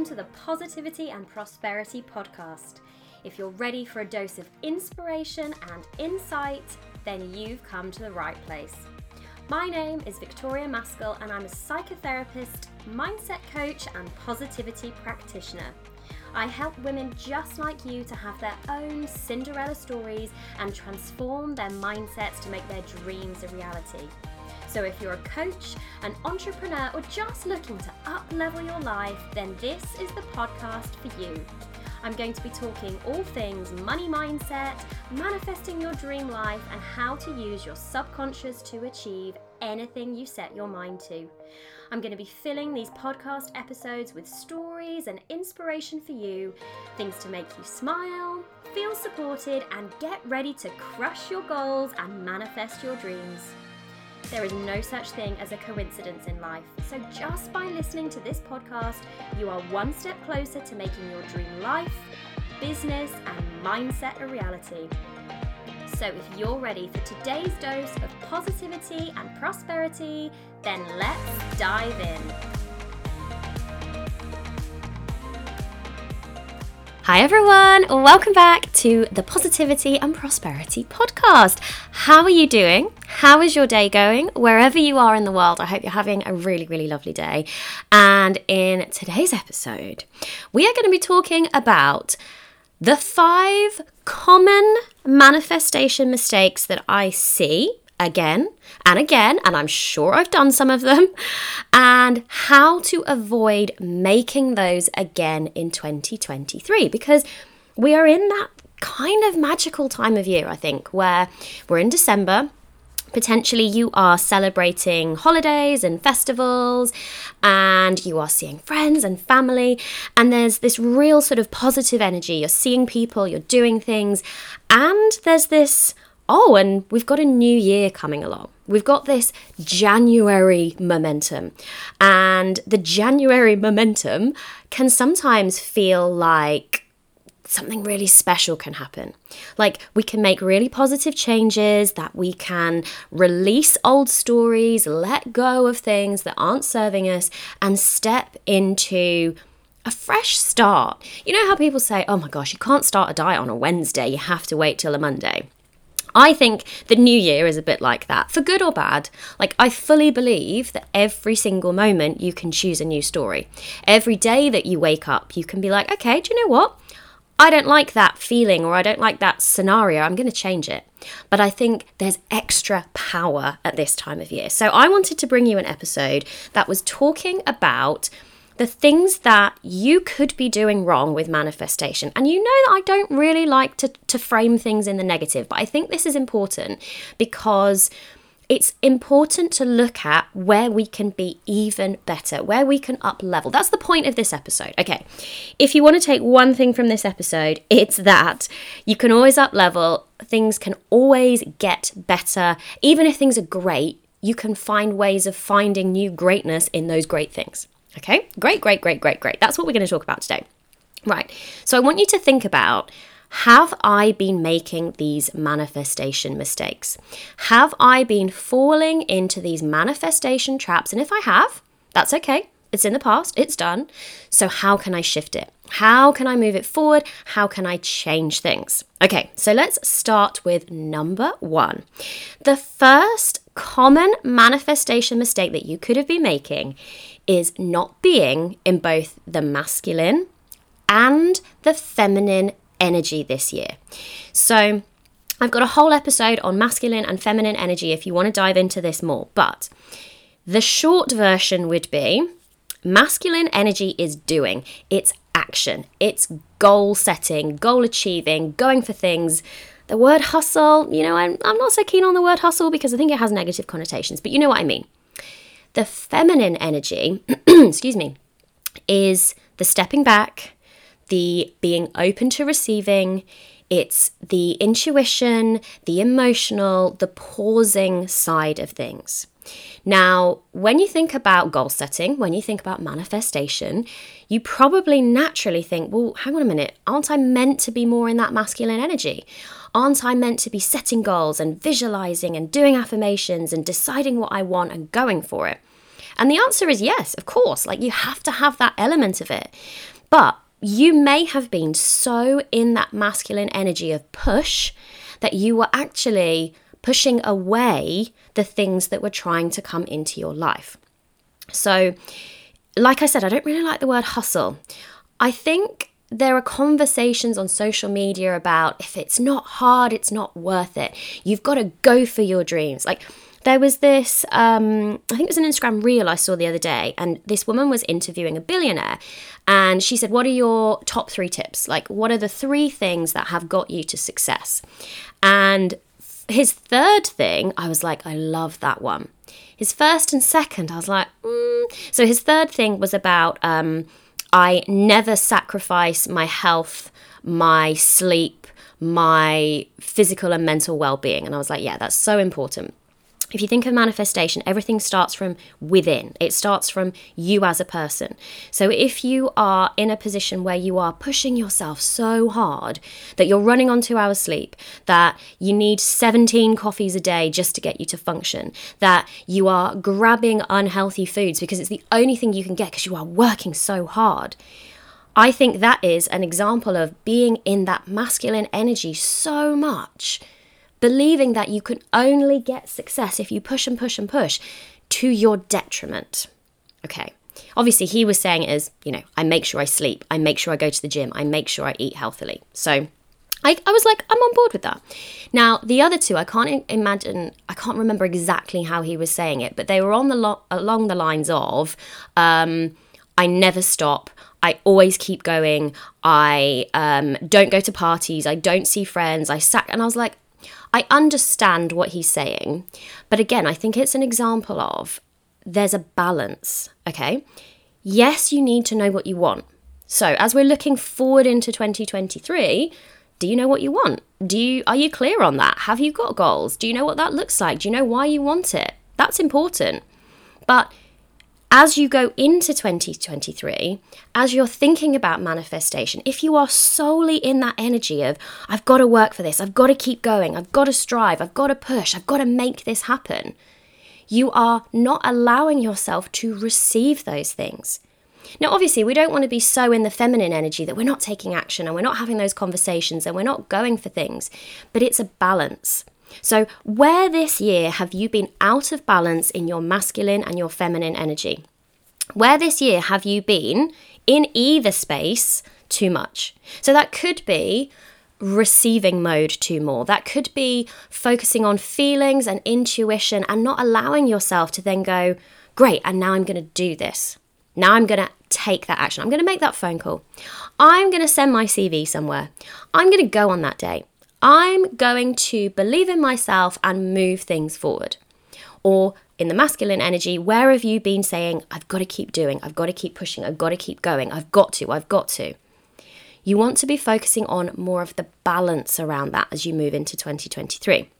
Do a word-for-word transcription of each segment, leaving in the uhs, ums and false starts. welcome to the Positivity and Prosperity Podcast. If you're ready for a dose of inspiration and insight, then you've come to the right place. My name is Victoria Maskell and I'm a psychotherapist, mindset coach and positivity practitioner. I help women just like you to have their own Cinderella stories and transform their mindsets to make their dreams a reality. So if you're a coach, an entrepreneur, or just looking to up-level your life, then this is the podcast for you. I'm going to be talking all things money mindset, manifesting your dream life, and how to use your subconscious to achieve anything you set your mind to. I'm going to be filling these podcast episodes with stories and inspiration for you, things to make you smile, feel supported, and get ready to crush your goals and manifest your dreams. There is no such thing as a coincidence in life, so just by listening to this podcast, you are one step closer to making your dream life, business, and mindset a reality. So if you're ready for today's dose of positivity and prosperity, then let's dive in. Hi everyone, welcome back to the Positivity and Prosperity Podcast. How are you doing? How is your day going? Wherever you are in the world, I hope you're having a really, really lovely day. And in today's episode, we are going to be talking about the five common manifestation mistakes that I see again and again, and I'm sure I've done some of them, and how to avoid making those again in twenty twenty-three, because we are in that kind of magical time of year, I think, where we're in December. Potentially you are celebrating holidays and festivals, and you are seeing friends and family, and there's this real sort of positive energy. You're seeing people, you're doing things, and there's this, oh, and we've got a new year coming along. We've got this January momentum, and the January momentum can sometimes feel like something really special can happen. Like we can make really positive changes, that we can release old stories, let go of things that aren't serving us, and step into a fresh start. You know how people say, oh my gosh, you can't start a diet on a Wednesday, you have to wait till a Monday. I think the new year is a bit like that, for good or bad. Like, I fully believe that every single moment you can choose a new story. Every day that you wake up, you can be like, okay, do you know what? I don't like that feeling, or I don't like that scenario. I'm going to change it. But I think there's extra power at this time of year. So I wanted to bring you an episode that was talking about the things that you could be doing wrong with manifestation. And you know that I don't really like to, to frame things in the negative, but I think this is important because it's important to look at where we can be even better, where we can up level. That's the point of this episode. Okay, if you want to take one thing from this episode, it's that you can always up level, things can always get better. Even if things are great, you can find ways of finding new greatness in those great things. Okay, great, great, great, great, great. That's what we're going to talk about today. Right, so I want you to think about, have I been making these manifestation mistakes? Have I been falling into these manifestation traps? And if I have, that's okay. It's in the past, it's done. So how can I shift it? How can I move it forward? How can I change things? Okay, so let's start with number one. The first common manifestation mistake that you could have been making is not being in both the masculine and the feminine energy this year. So I've got a whole episode on masculine and feminine energy if you want to dive into this more, but the short version would be masculine energy is doing, it's action, it's goal setting, goal achieving, going for things. The word hustle, you know, I'm, I'm not so keen on the word hustle because I think it has negative connotations, but you know what I mean. The feminine energy, excuse me, is the stepping back, the being open to receiving, it's the intuition, the emotional, the pausing side of things. Now, when you think about goal setting, when you think about manifestation, you probably naturally think, well, hang on a minute, aren't I meant to be more in that masculine energy? Aren't I meant to be setting goals and visualizing and doing affirmations and deciding what I want and going for it? And the answer is yes, of course. Like, you have to have that element of it. But you may have been so in that masculine energy of push that you were actually pushing away the things that were trying to come into your life. So, like I said, I don't really like the word hustle. I think there are conversations on social media about if it's not hard, it's not worth it. You've got to go for your dreams. Like, there was this, um, I think it was an Instagram reel I saw the other day, and this woman was interviewing a billionaire, and she said, what are your top three tips? Like, what are the three things that have got you to success? And his third thing, I was like, I love that one. His first and second, I was like, mm. So his third thing was about, um, I never sacrifice my health, my sleep, my physical and mental well-being. And I was like, yeah, that's so important. If you think of manifestation, everything starts from within. It starts from you as a person. So if you are in a position where you are pushing yourself so hard that you're running on two hours sleep, that you need seventeen coffees a day just to get you to function, that you are grabbing unhealthy foods because it's the only thing you can get because you are working so hard, I think that is an example of being in that masculine energy so much, believing that you can only get success if you push and push and push, to your detriment. Okay, obviously he was saying it as, you know, I make sure I sleep, I make sure I go to the gym, I make sure I eat healthily. So I, I was like, I'm on board with that. Now, the other two, I can't imagine, I can't remember exactly how he was saying it, but they were on the lo- along the lines of, um, I never stop, I always keep going, I um, don't go to parties, I don't see friends, I sack, and I was like, I understand what he's saying, but again, I think it's an example of there's a balance, okay? Yes, you need to know what you want. So as we're looking forward into twenty twenty-three, do you know what you want? Do you, are you clear on that? Have you got goals? Do you know what that looks like? Do you know why you want it? That's important. But as you go into twenty twenty-three, as you're thinking about manifestation, if you are solely in that energy of, I've got to work for this, I've got to keep going, I've got to strive, I've got to push, I've got to make this happen, you are not allowing yourself to receive those things. Now, obviously, we don't want to be so in the feminine energy that we're not taking action and we're not having those conversations and we're not going for things, but it's a balance. So where this year have you been out of balance in your masculine and your feminine energy? Where this year have you been in either space too much? So that could be receiving mode too more. That could be focusing on feelings and intuition and not allowing yourself to then go, great, and now I'm going to do this. Now I'm going to take that action. I'm going to make that phone call. I'm going to send my C V somewhere. I'm going to go on that date. I'm going to believe in myself and move things forward. Or in the masculine energy, where have you been saying, I've got to keep doing, I've got to keep pushing, I've got to keep going, I've got to, I've got to. You want to be focusing on more of the balance around that as you move into twenty twenty-three.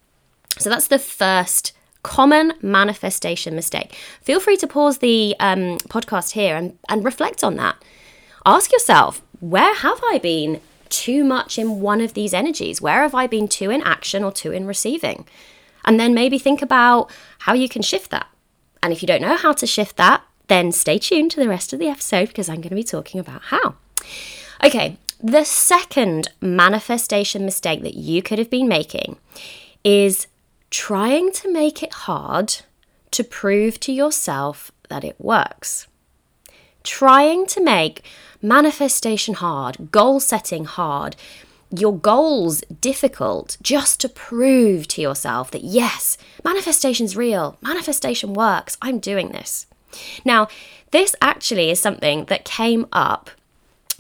So that's the first common manifestation mistake. Feel free to pause the um, podcast here and, and reflect on that. Ask yourself, where have I been too much in one of these energies? Where have I been too in action or too in receiving? And then maybe think about how you can shift that. And if you don't know how to shift that, then stay tuned to the rest of the episode because I'm going to be talking about how. Okay, the second manifestation mistake that you could have been making is trying to make it hard to prove to yourself that it works. Trying to make manifestation hard, goal setting hard, your goals difficult, just to prove to yourself that yes, manifestation's real, manifestation works, I'm doing this. Now, this actually is something that came up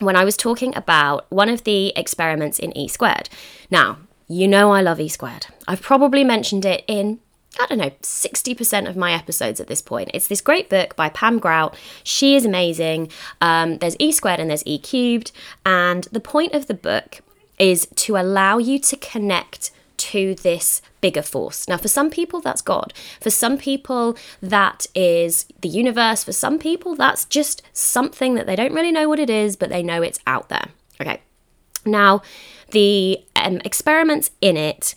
when I was talking about one of the experiments in E squared. Now, you know I love E squared. I've probably mentioned it in I don't know, sixty percent of my episodes at this point. It's this great book by Pam Grout. She is amazing. Um, there's E squared and there's E cubed. And the point of the book is to allow you to connect to this bigger force. Now, for some people, that's God. For some people, that is the universe. For some people, that's just something that they don't really know what it is, but they know it's out there. Okay. Now, the um, experiments in it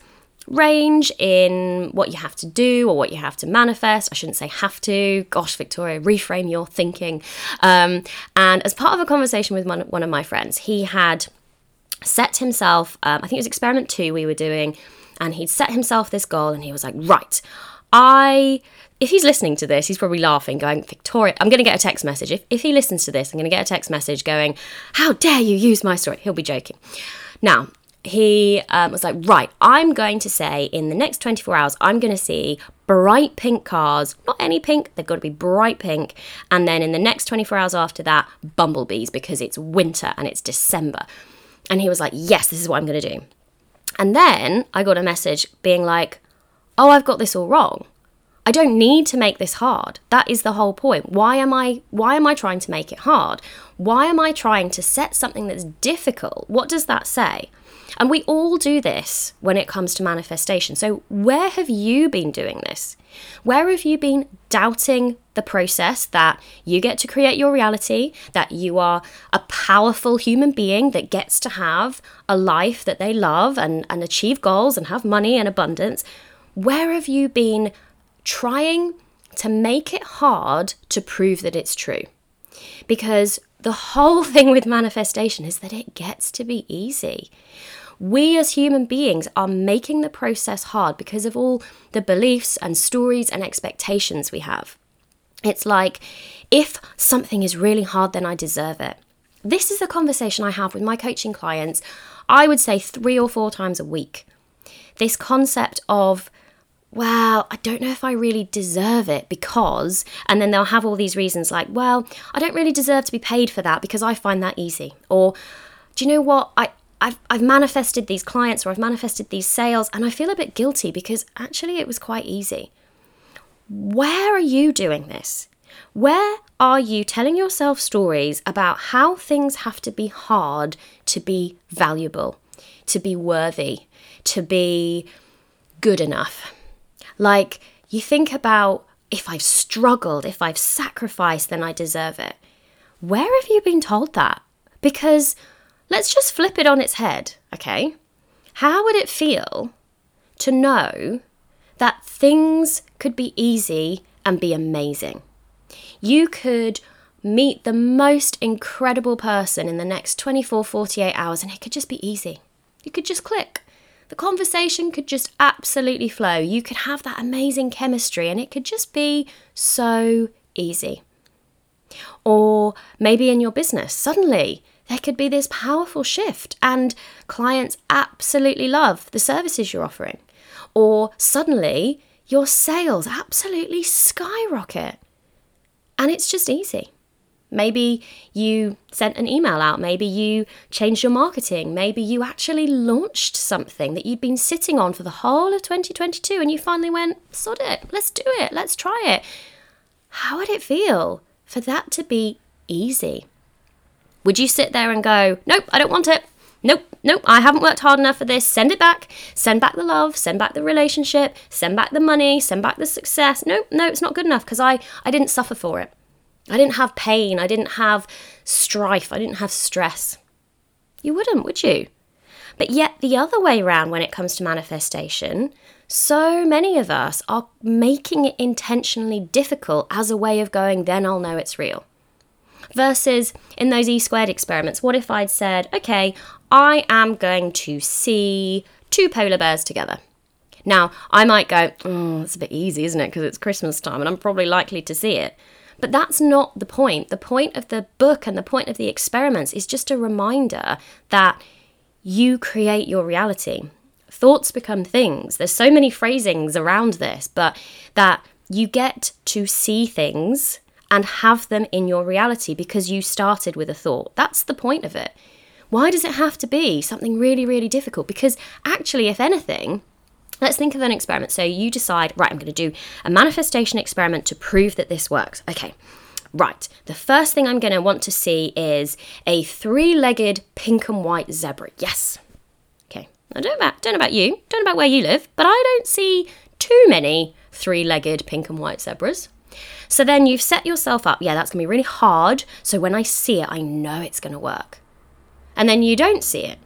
range in what you have to do or what you have to manifest. I shouldn't say have to. Gosh, Victoria, reframe your thinking. Um, and as part of a conversation with one, one of my friends, he had set himself, um, I think it was experiment two we were doing, and he'd set himself this goal and he was like, right, I... If he's listening to this, he's probably laughing, going, Victoria, I'm going to get a text message. If if he listens to this, I'm going to get a text message going, how dare you use my story? He'll be joking. Now, he um, was like, right, I'm going to say in the next twenty-four hours, I'm going to see bright pink cars, not any pink, they've got to be bright pink. And then in the next twenty-four hours after that, bumblebees, because it's winter and it's December. And he was like, yes, this is what I'm going to do. And then I got a message being like, oh, I've got this all wrong. I don't need to make this hard. That is the whole point. Why am I why am I trying to make it hard? Why am I trying to set something that's difficult? What does that say? And we all do this when it comes to manifestation. So where have you been doing this? Where have you been doubting the process that you get to create your reality, that you are a powerful human being that gets to have a life that they love and, and achieve goals and have money and abundance? Where have you been trying to make it hard to prove that it's true? Because the whole thing with manifestation is that it gets to be easy. We as human beings are making the process hard because of all the beliefs and stories and expectations we have. It's like, if something is really hard, then I deserve it. This is a conversation I have with my coaching clients, I would say three or four times a week. This concept of, well, I don't know if I really deserve it because, and then they'll have all these reasons like, well, I don't really deserve to be paid for that because I find that easy. Or, do you know what, I, I've, I've manifested these clients or I've manifested these sales and I feel a bit guilty because actually it was quite easy. Where are you doing this? Where are you telling yourself stories about how things have to be hard to be valuable, to be worthy, to be good enough? Like, you think about, if I've struggled, if I've sacrificed, then I deserve it. Where have you been told that? Because let's just flip it on its head, okay? How would it feel to know that things could be easy and be amazing? You could meet the most incredible person in the next twenty-four, forty-eight hours, and it could just be easy. You could just click. The conversation could just absolutely flow. You could have that amazing chemistry and it could just be so easy. Or maybe in your business, suddenly there could be this powerful shift and clients absolutely love the services you're offering. Or suddenly your sales absolutely skyrocket and it's just easy. Maybe you sent an email out, maybe you changed your marketing, maybe you actually launched something that you'd been sitting on for the whole of twenty twenty-two and you finally went, sod it, let's do it, let's try it. How would it feel for that to be easy? Would you sit there and go, nope, I don't want it, nope, nope, I haven't worked hard enough for this, send it back, send back the love, send back the relationship, send back the money, send back the success, nope, no, it's not good enough because I, I didn't suffer for it. I didn't have pain, I didn't have strife, I didn't have stress. You wouldn't, would you? But yet the other way around when it comes to manifestation, so many of us are making it intentionally difficult as a way of going, then I'll know it's real. Versus in those E-squared experiments, what if I'd said, okay, I am going to see two polar bears together. Now, I might go, oh, it's a bit easy, isn't it? Because it's Christmas time and I'm probably likely to see it. But that's not the point. The point of the book and the point of the experiments is just a reminder that you create your reality. Thoughts become things. There's so many phrasings around this, but that you get to see things and have them in your reality because you started with a thought. That's the point of it. Why does it have to be something really, really difficult? Because actually, if anything, let's think of an experiment. So you decide, right, I'm going to do a manifestation experiment to prove that this works. Okay, right. The first thing I'm going to want to see is a three-legged pink and white zebra. Yes. Okay. I don't know about, don't know about you, don't know about where you live, but I don't see too many three-legged pink and white zebras. So then you've set yourself up. Yeah, that's going to be really hard. So when I see it, I know it's going to work. And then you don't see it.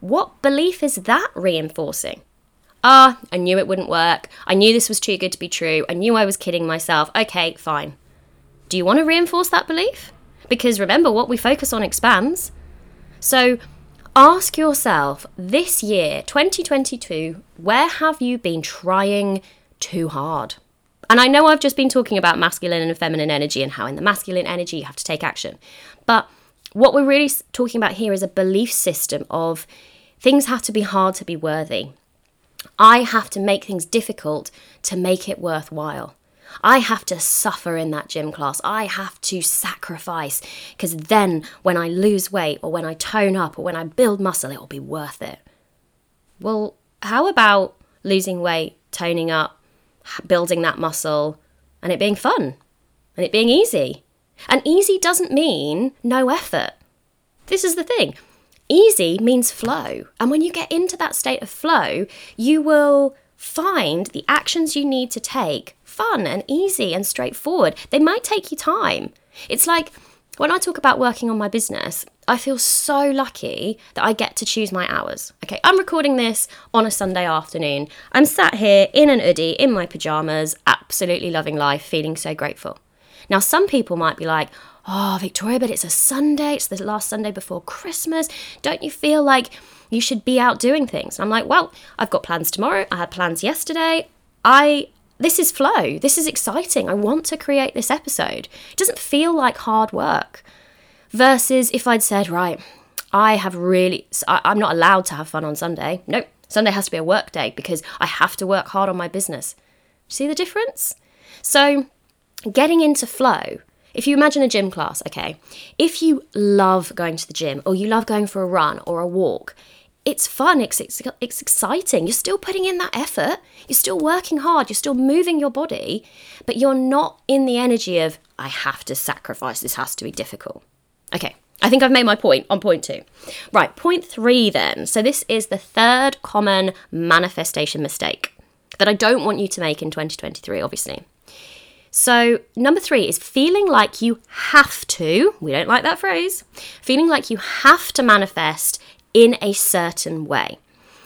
What belief is that reinforcing? ah, I knew it wouldn't work. I knew this was too good to be true. I knew I was kidding myself. Okay, fine. Do you want to reinforce that belief? Because remember, what we focus on expands. So ask yourself this year, twenty twenty-two, where have you been trying too hard? And I know I've just been talking about masculine and feminine energy and how in the masculine energy you have to take action. But what we're really talking about here is a belief system of things have to be hard to be worthy. I have to make things difficult to make it worthwhile. I have to suffer in that gym class. I have to sacrifice because then when I lose weight or when I tone up or when I build muscle, it will be worth it. Well, how about losing weight, toning up, building that muscle and it being fun and it being easy? And easy doesn't mean no effort. This is the thing. Easy means flow. And when you get into that state of flow, you will find the actions you need to take fun and easy and straightforward. They might take you time. It's like when I talk about working on my business, I feel so lucky that I get to choose my hours. Okay, I'm recording this on a Sunday afternoon. I'm sat here in an hoodie, in my pajamas, absolutely loving life, feeling so grateful. Now, some people might be like, oh, Victoria, but it's a Sunday. It's the last Sunday before Christmas. Don't you feel like you should be out doing things? And I'm like, well, I've got plans tomorrow. I had plans yesterday. I, this is flow. This is exciting. I want to create this episode. It doesn't feel like hard work. Versus if I'd said, right, I have really, I, I'm not allowed to have fun on Sunday. Nope, Sunday has to be a work day because I have to work hard on my business. See the difference? So getting into flow. If you imagine a gym class, okay, if you love going to the gym or you love going for a run or a walk, it's fun, it's, it's, it's exciting. You're still putting in that effort. You're still working hard. You're still moving your body, but you're not in the energy of, I have to sacrifice. This has to be difficult. Okay, I think I've made my point on point two. Right, point three then. So this is the third common manifestation mistake that I don't want you to make in twenty twenty-three, obviously. So number three is feeling like you have to, we don't like that phrase, feeling like you have to manifest in a certain way.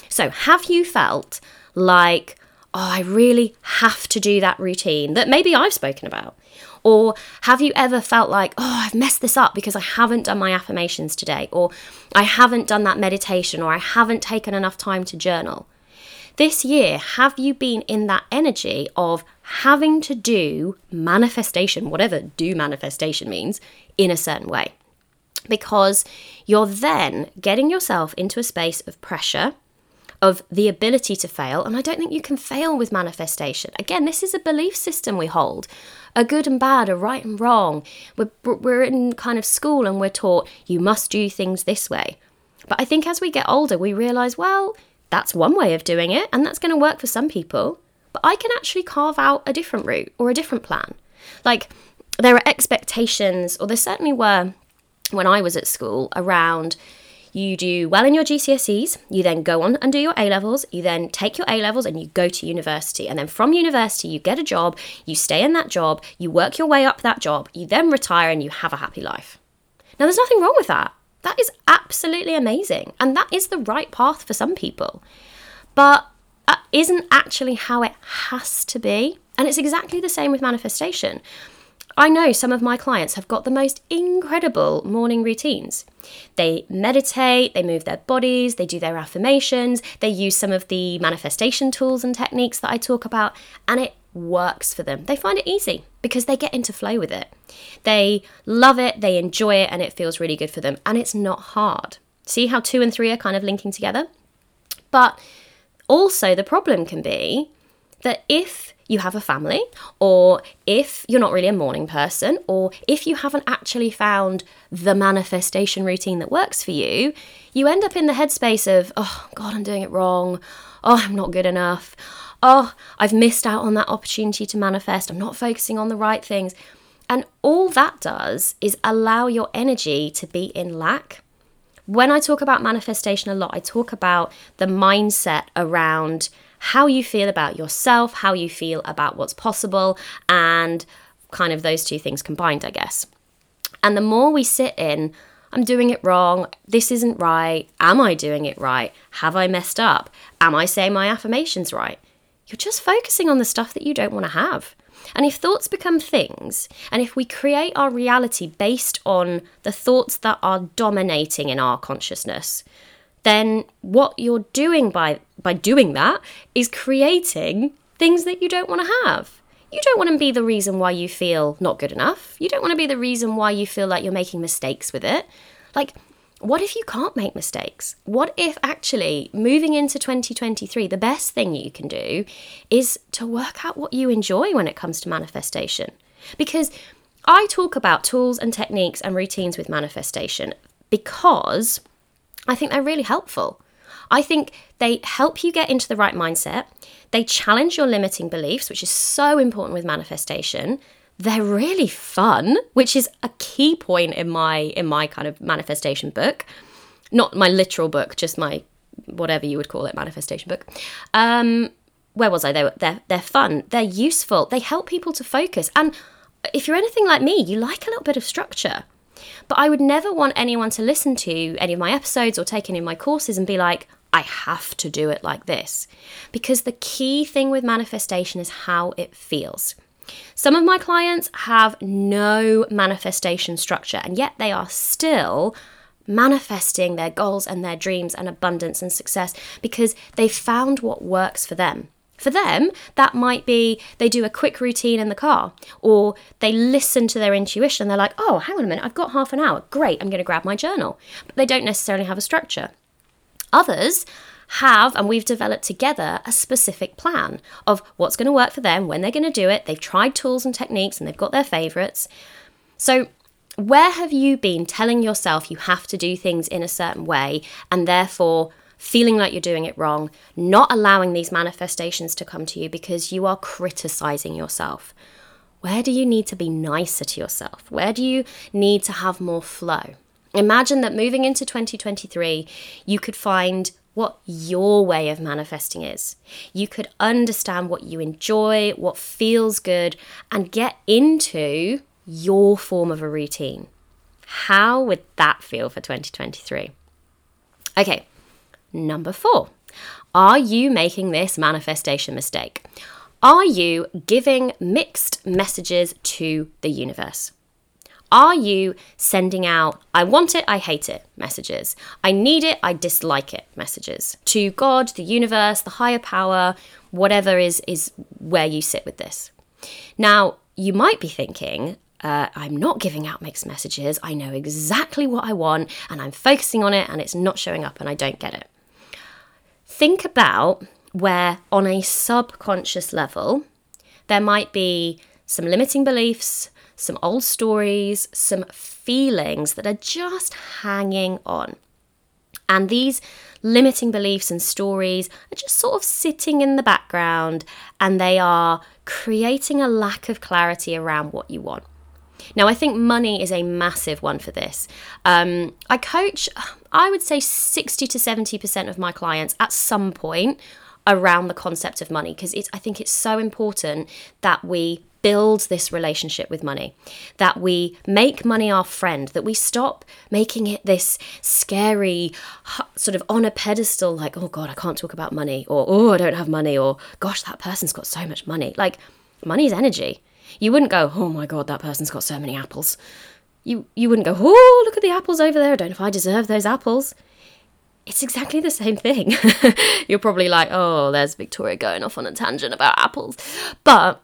So have you felt like, oh, I really have to do that routine that maybe I've spoken about? Or have you ever felt like, oh, I've messed this up because I haven't done my affirmations today, or I haven't done that meditation, or I haven't taken enough time to journal? This year, have you been in that energy of having to do manifestation, whatever do manifestation means, in a certain way? Because you're then getting yourself into a space of pressure, of the ability to fail. And I don't think you can fail with manifestation. Again, this is a belief system we hold, a good and bad, a right and wrong. We're, we're in kind of school and we're taught you must do things this way. But I think as we get older, we realize, well, that's one way of doing it, and that's going to work for some people, but I can actually carve out a different route or a different plan. Like, there are expectations, or there certainly were when I was at school, around you do well in your G C S Es, you then go on and do your A-levels, you then take your A-levels and you go to university, and then from university you get a job, you stay in that job, you work your way up that job, you then retire and you have a happy life. Now, there's nothing wrong with that. That is absolutely amazing. And that is the right path for some people. But that isn't actually how it has to be. And it's exactly the same with manifestation. I know some of my clients have got the most incredible morning routines. They meditate, they move their bodies, they do their affirmations, they use some of the manifestation tools and techniques that I talk about, and it works for them. They find it easy because they get into flow with it. They love it, they enjoy it, and it feels really good for them. And it's not hard. See how two and three are kind of linking together? But also the problem can be that if you have a family, or if you're not really a morning person, or if you haven't actually found the manifestation routine that works for you, you end up in the headspace of, oh God, I'm doing it wrong. Oh, I'm not good enough. Oh, I've missed out on that opportunity to manifest. I'm not focusing on the right things. And all that does is allow your energy to be in lack. When I talk about manifestation a lot, I talk about the mindset around how you feel about yourself, how you feel about what's possible, and kind of those two things combined, I guess. And the more we sit in, I'm doing it wrong, this isn't right, am I doing it right, have I messed up, am I saying my affirmations right? You're just focusing on the stuff that you don't want to have. And if thoughts become things, and if we create our reality based on the thoughts that are dominating in our consciousness, then what you're doing by, by doing that is creating things that you don't want to have. You don't want to be the reason why you feel not good enough. You don't want to be the reason why you feel like you're making mistakes with it. Like, what if you can't make mistakes? What if actually moving into twenty twenty-three, the best thing you can do is to work out what you enjoy when it comes to manifestation? Because I talk about tools and techniques and routines with manifestation because I think they're really helpful. I think they help you get into the right mindset. They challenge your limiting beliefs, which is so important with manifestation. They're really fun, which is a key point in my in my kind of manifestation book. Not my literal book, just my whatever you would call it, manifestation book. Um, where was I? They were, they're, they're fun. They're useful. They help people to focus. And if you're anything like me, you like a little bit of structure. But I would never want anyone to listen to any of my episodes or take any of my courses and be like, I have to do it like this. Because the key thing with manifestation is how it feels. Some of my clients have no manifestation structure, and yet they are still manifesting their goals and their dreams and abundance and success because they've found what works for them. For them, that might be they do a quick routine in the car, or they listen to their intuition. They're like, oh, hang on a minute, I've got half an hour. Great, I'm going to grab my journal. But they don't necessarily have a structure. Others have, and we've developed together, a specific plan of what's going to work for them, when they're going to do it. They've tried tools and techniques and they've got their favourites. So where have you been telling yourself you have to do things in a certain way and therefore feeling like you're doing it wrong, not allowing these manifestations to come to you because you are criticising yourself? Where do you need to be nicer to yourself? Where do you need to have more flow? Imagine that moving into twenty twenty-three, you could find what your way of manifesting is. You could understand what you enjoy, what feels good, and get into your form of a routine. How would that feel for twenty twenty-three? Okay, number four. Are you making this manifestation mistake? Are you giving mixed messages to the universe? Are you sending out, I want it, I hate it messages? I need it, I dislike it messages to God, the universe, the higher power, whatever is, is where you sit with this. Now, you might be thinking, uh, I'm not giving out mixed messages. I know exactly what I want and I'm focusing on it and it's not showing up and I don't get it. Think about where on a subconscious level, there might be some limiting beliefs, some old stories, some feelings that are just hanging on. And these limiting beliefs and stories are just sort of sitting in the background and they are creating a lack of clarity around what you want. Now, I think money is a massive one for this. Um, I coach, I would say sixty to seventy percent of my clients at some point around the concept of money because it's, I think it's so important that we build this relationship with money, that we make money our friend, that we stop making it this scary sort of on a pedestal, like, oh God, I can't talk about money, or oh, I don't have money, or gosh, that person's got so much money. Like, money's energy. You wouldn't go, oh my God, that person's got so many apples. You, you wouldn't go, oh, look at the apples over there. I don't know if I deserve those apples. It's exactly the same thing. You're probably like, oh, there's Victoria going off on a tangent about apples. But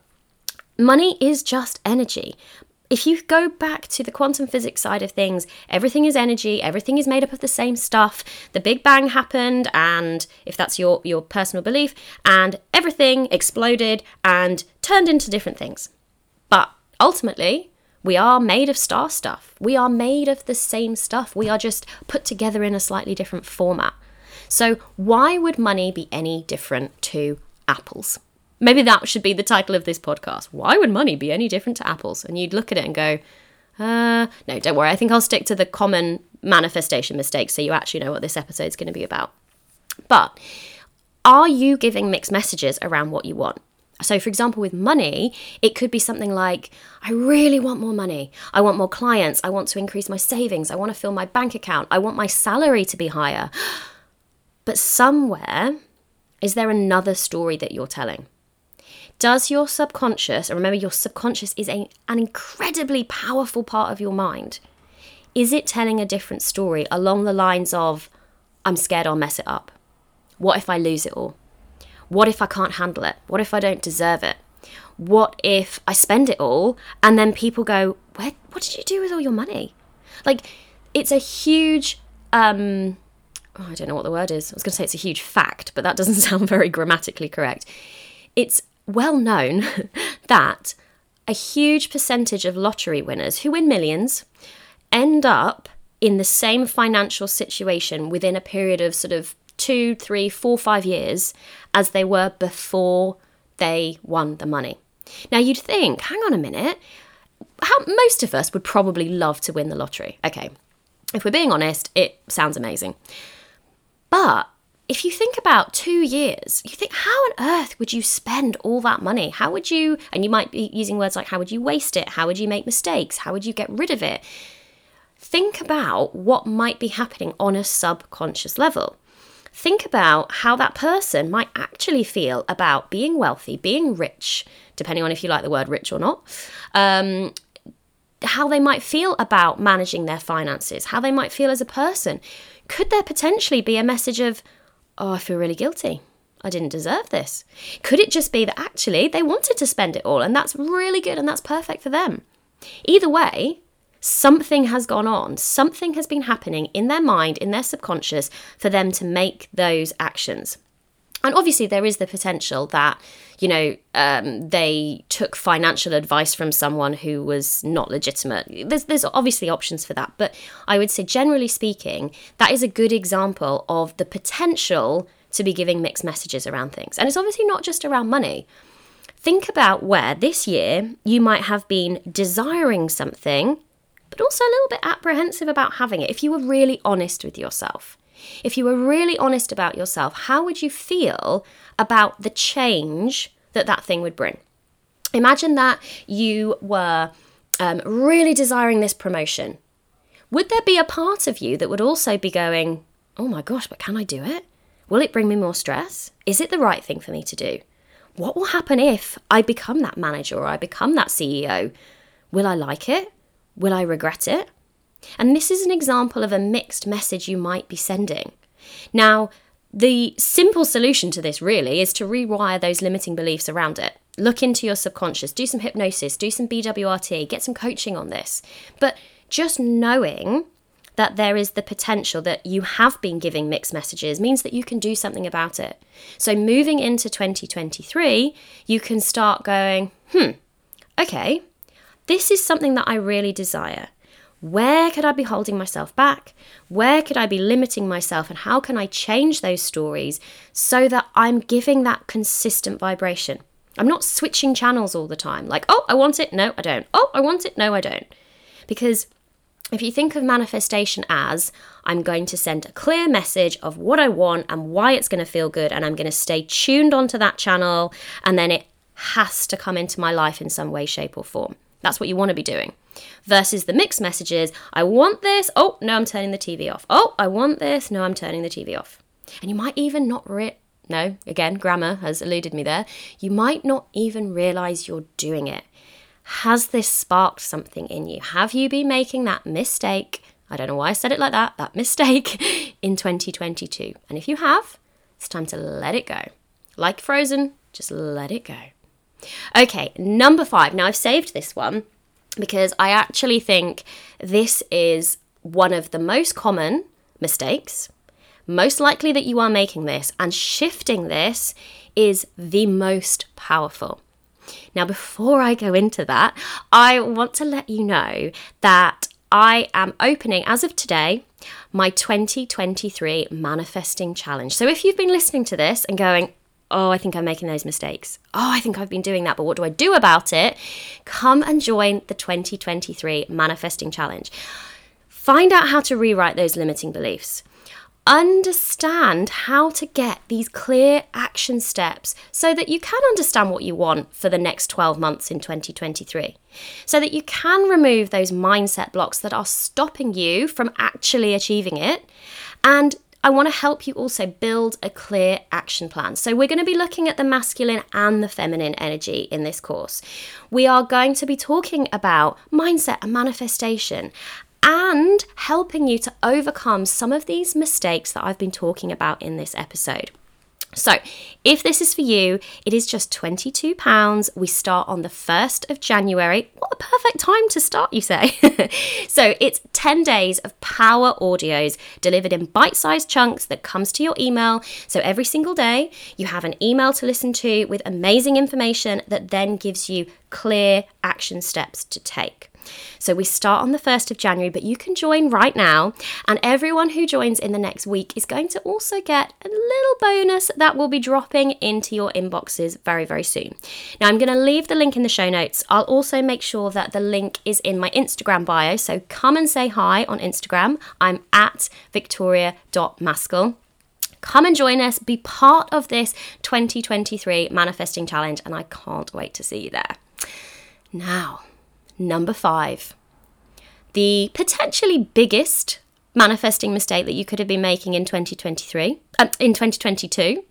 money is just energy. If you go back to the quantum physics side of things, everything is energy, everything is made up of the same stuff. The Big Bang happened, and if that's your, your personal belief, and everything exploded and turned into different things. But ultimately, we are made of star stuff. We are made of the same stuff. We are just put together in a slightly different format. So why would money be any different to apples? Maybe that should be the title of this podcast. Why would money be any different to apples? And you'd look at it and go, uh, no, don't worry. I think I'll stick to the common manifestation mistakes so you actually know what this episode's going to be about. But are you giving mixed messages around what you want? So for example, with money, it could be something like, I really want more money. I want more clients. I want to increase my savings. I want to fill my bank account. I want my salary to be higher. But somewhere, is there another story that you're telling? Does your subconscious, and remember your subconscious is a, an incredibly powerful part of your mind, is it telling a different story along the lines of, I'm scared I'll mess it up. What if I lose it all? What if I can't handle it? What if I don't deserve it? What if I spend it all and then people go, Where, what did you do with all your money? Like, it's a huge, um, oh, I don't know what the word is. I was going to say it's a huge fact, but that doesn't sound very grammatically correct. It's well known that a huge percentage of lottery winners who win millions end up in the same financial situation within a period of sort of two, three, four, five years as they were before they won the money. Now you'd think, hang on a minute, how most of us would probably love to win the lottery. Okay, if we're being honest, it sounds amazing. But if you think about two years, you think, how on earth would you spend all that money? How would you, and you might be using words like, how would you waste it? How would you make mistakes? How would you get rid of it? Think about what might be happening on a subconscious level. Think about how that person might actually feel about being wealthy, being rich, depending on if you like the word rich or not, um, how they might feel about managing their finances, how they might feel as a person. Could there potentially be a message of, oh, I feel really guilty. I didn't deserve this. Could it just be that actually they wanted to spend it all and that's really good and that's perfect for them? Either way, something has gone on. Something has been happening in their mind, in their subconscious, for them to make those actions. And obviously there is the potential that, you know, um, they took financial advice from someone who was not legitimate. There's, there's obviously options for that. But I would say, generally speaking, that is a good example of the potential to be giving mixed messages around things. And it's obviously not just around money. Think about where this year you might have been desiring something, but also a little bit apprehensive about having it. If you were really honest with yourself, if you were really honest about yourself, how would you feel about the change that that thing would bring? Imagine that you were um, really desiring this promotion. Would there be a part of you that would also be going, oh my gosh, but can I do it? Will it bring me more stress? Is it the right thing for me to do? What will happen if I become that manager or I become that C E O? Will I like it? Will I regret it? And this is an example of a mixed message you might be sending. Now, the simple solution to this really is to rewire those limiting beliefs around it. Look into your subconscious, do some hypnosis, do some B W R T, get some coaching on this. But just knowing that there is the potential that you have been giving mixed messages means that you can do something about it. So moving into twenty twenty-three, you can start going, hmm, okay, this is something that I really desire. Where could I be holding myself back? Where could I be limiting myself? And how can I change those stories so that I'm giving that consistent vibration? I'm not switching channels all the time. Like, oh, I want it. No, I don't. Oh, I want it. No, I don't. Because if you think of manifestation as, I'm going to send a clear message of what I want and why it's going to feel good, and I'm going to stay tuned onto that channel, and then it has to come into my life in some way, shape, or form. That's what you want to be doing. Versus the mixed messages, I want this, oh, no, I'm turning the T V off. Oh, I want this, no, I'm turning the T V off. And you might even not, re- no, again, grammar has eluded me there. You might not even realise you're doing it. Has this sparked something in you? Have you been making that mistake? I don't know why I said it like that, that mistake in twenty twenty-two. And if you have, it's time to let it go. Like Frozen, just let it go. Okay, number five. Now, I've saved this one because I actually think this is one of the most common mistakes, most likely that you are making this, and shifting this is the most powerful. Now, before I go into that, I want to let you know that I am opening, as of today, my twenty twenty-three Manifesting Challenge. So if you've been listening to this and going, oh, I think I'm making those mistakes. Oh, I think I've been doing that, but what do I do about it? Come and join the twenty twenty-three Manifesting Challenge. Find out how to rewrite those limiting beliefs. understand how to get these clear action steps so that you can understand what you want for the next twelve months in twenty twenty-three, so that you can remove those mindset blocks that are stopping you from actually achieving it. And I want to help you also build a clear action plan. So we're going to be looking at the masculine and the feminine energy in this course. We are going to be talking about mindset and manifestation, and helping you to overcome some of these mistakes that I've been talking about in this episode. So if this is for you, it is just twenty-two pounds. We start on the first of January. What a perfect time to start, you say? So it's ten days of power audios delivered in bite-sized chunks that comes to your email. So every single day you have an email to listen to with amazing information that then gives you clear action steps to take. So we start on the first of January, but you can join right now. And everyone who joins in the next week is going to also get a little bonus that will be dropping into your inboxes very, very soon. Now, I'm going to leave the link in the show notes. I'll also make sure that the link is in my Instagram bio. So come and say hi on Instagram. I'm at victoria dot maskell. Come and join us. Be part of this twenty twenty-three Manifesting Challenge. And I can't wait to see you there. Now, number five, the potentially biggest manifesting mistake that you could have been making in twenty twenty-three, uh, in twenty twenty-two,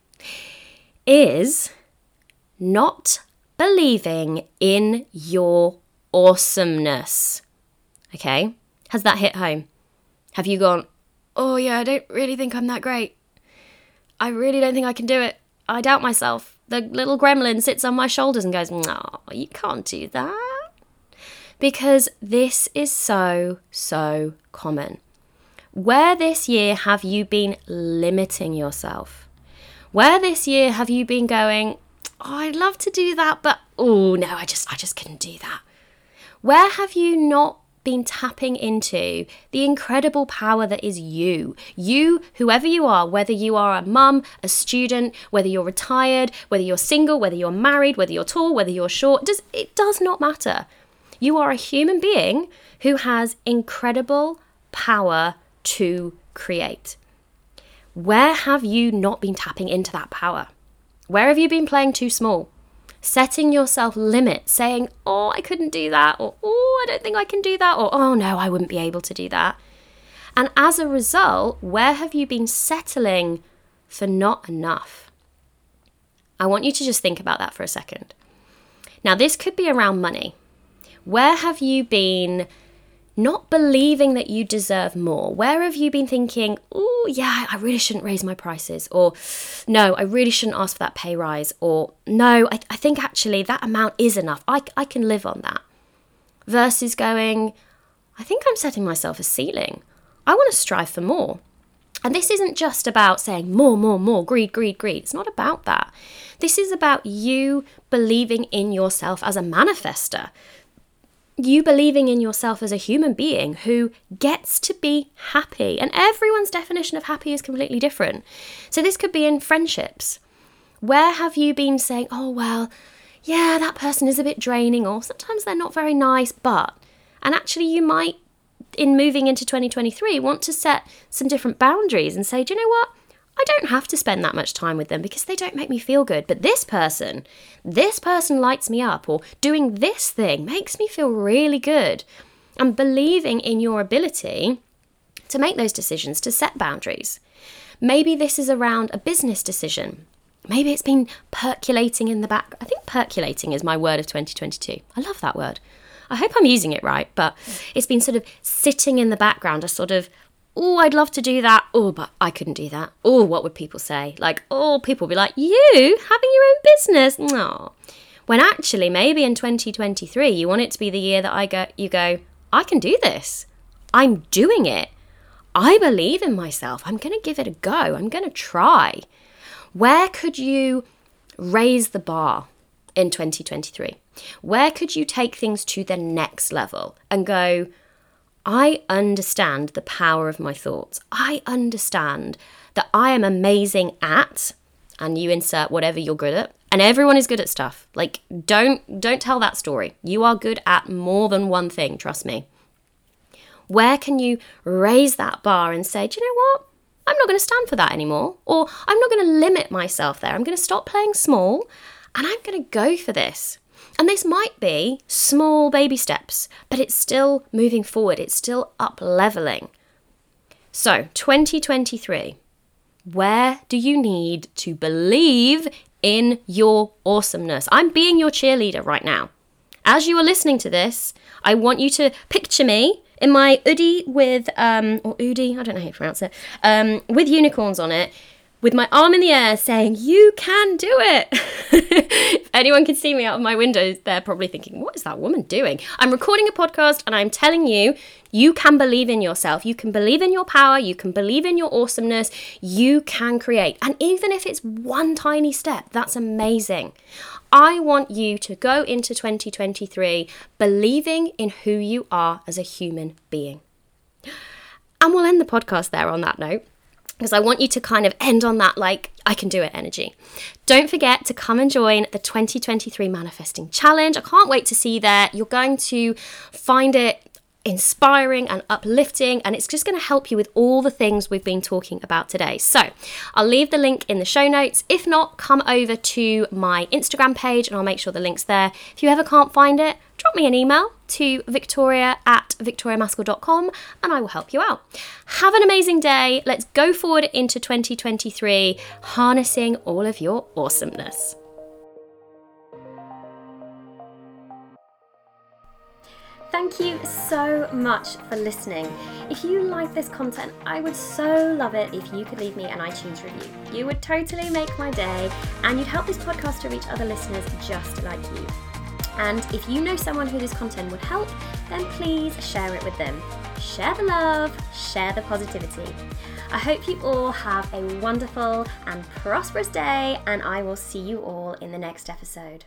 is not believing in your awesomeness. Okay, has that hit home? Have you gone, oh yeah, I don't really think I'm that great. I really don't think I can do it. I doubt myself. The little gremlin sits on my shoulders and goes, no, you can't do that. Because this is so, so common. Where this year have you been limiting yourself? Where this year have you been going, oh, I'd love to do that, but oh no, I just, I just couldn't do that. Where have you not been tapping into the incredible power that is you? You, whoever you are, whether you are a mum, a student, whether you're retired, whether you're single, whether you're married, whether you're tall, whether you're short, does, it does not matter. You are a human being who has incredible power to create. Where have you not been tapping into that power? Where have you been playing too small? Setting yourself limits, saying, oh, I couldn't do that, or oh, I don't think I can do that, or oh no, I wouldn't be able to do that. And as a result, where have you been settling for not enough? I want you to just think about that for a second. Now, this could be around money. Where have you been not believing that you deserve more? Where have you been thinking, oh, yeah, I really shouldn't raise my prices, or no, I really shouldn't ask for that pay rise, or no, I, I think actually that amount is enough. I, I can live on that. Versus going, I think I'm setting myself a ceiling. I want to strive for more. And this isn't just about saying more, more, more, greed, greed, greed. It's not about that. This is about you believing in yourself as a manifester. You believing in yourself as a human being who gets to be happy. And everyone's definition of happy is completely different. So this could be in friendships. Where have you been saying, oh, well, yeah, that person is a bit draining, or sometimes they're not very nice, but... And actually you might, in moving into twenty twenty-three, want to set some different boundaries and say, do you know what? I don't have to spend that much time with them because they don't make me feel good. But this person, this person lights me up, or doing this thing makes me feel really good. And believing in your ability to make those decisions, to set boundaries. Maybe this is around a business decision. Maybe it's been percolating in the back. I think percolating is my word of twenty twenty-two. I love that word. I hope I'm using it right, but it's been sort of sitting in the background, a sort of, oh, I'd love to do that. Oh, but I couldn't do that. Oh, what would people say? Like, oh, people would be like, you having your own business? No. When actually, maybe in twenty twenty-three, you want it to be the year that I go, you go, I can do this. I'm doing it. I believe in myself. I'm going to give it a go. I'm going to try. Where could you raise the bar in twenty twenty-three? Where could you take things to the next level and go, I understand the power of my thoughts. I understand that I am amazing at, and you insert whatever you're good at, and everyone is good at stuff. Like, don't, don't tell that story. You are good at more than one thing, trust me. Where can you raise that bar and say, do you know what? I'm not going to stand for that anymore, or I'm not going to limit myself there. I'm going to stop playing small and I'm going to go for this. And this might be small baby steps, but it's still moving forward. It's still up leveling. So twenty twenty-three, where do you need to believe in your awesomeness? I'm being your cheerleader right now. As you are listening to this, I want you to picture me in my hoodie with, um, or oodie, I don't know how you pronounce it, um, with unicorns on it, with my arm in the air saying, you can do it. If anyone can see me out of my window, they're probably thinking, what is that woman doing? I'm recording a podcast and I'm telling you, you can believe in yourself. You can believe in your power. You can believe in your awesomeness. You can create. And even if it's one tiny step, that's amazing. I want you to go into twenty twenty-three believing in who you are as a human being. And we'll end the podcast there on that note, because I want you to kind of end on that, like, I can do it energy. Don't forget to come and join the twenty twenty-three Manifesting Challenge. I can't wait to see you there. You're going to find it inspiring and uplifting, and it's just going to help you with all the things we've been talking about today. So I'll leave the link in the show notes. If not, come over to my Instagram page and I'll make sure the link's there. If you ever can't find it, drop me an email to victoria at victoria maskell dot com and I will help you out. Have an amazing day. Let's go forward into twenty twenty-three, harnessing all of your awesomeness. Thank you so much for listening. If you like this content, I would so love it if you could leave me an iTunes review. You would totally make my day, and you'd help this podcast to reach other listeners just like you. And if you know someone who this content would help, then please share it with them. Share the love, share the positivity. I hope you all have a wonderful and prosperous day, and I will see you all in the next episode.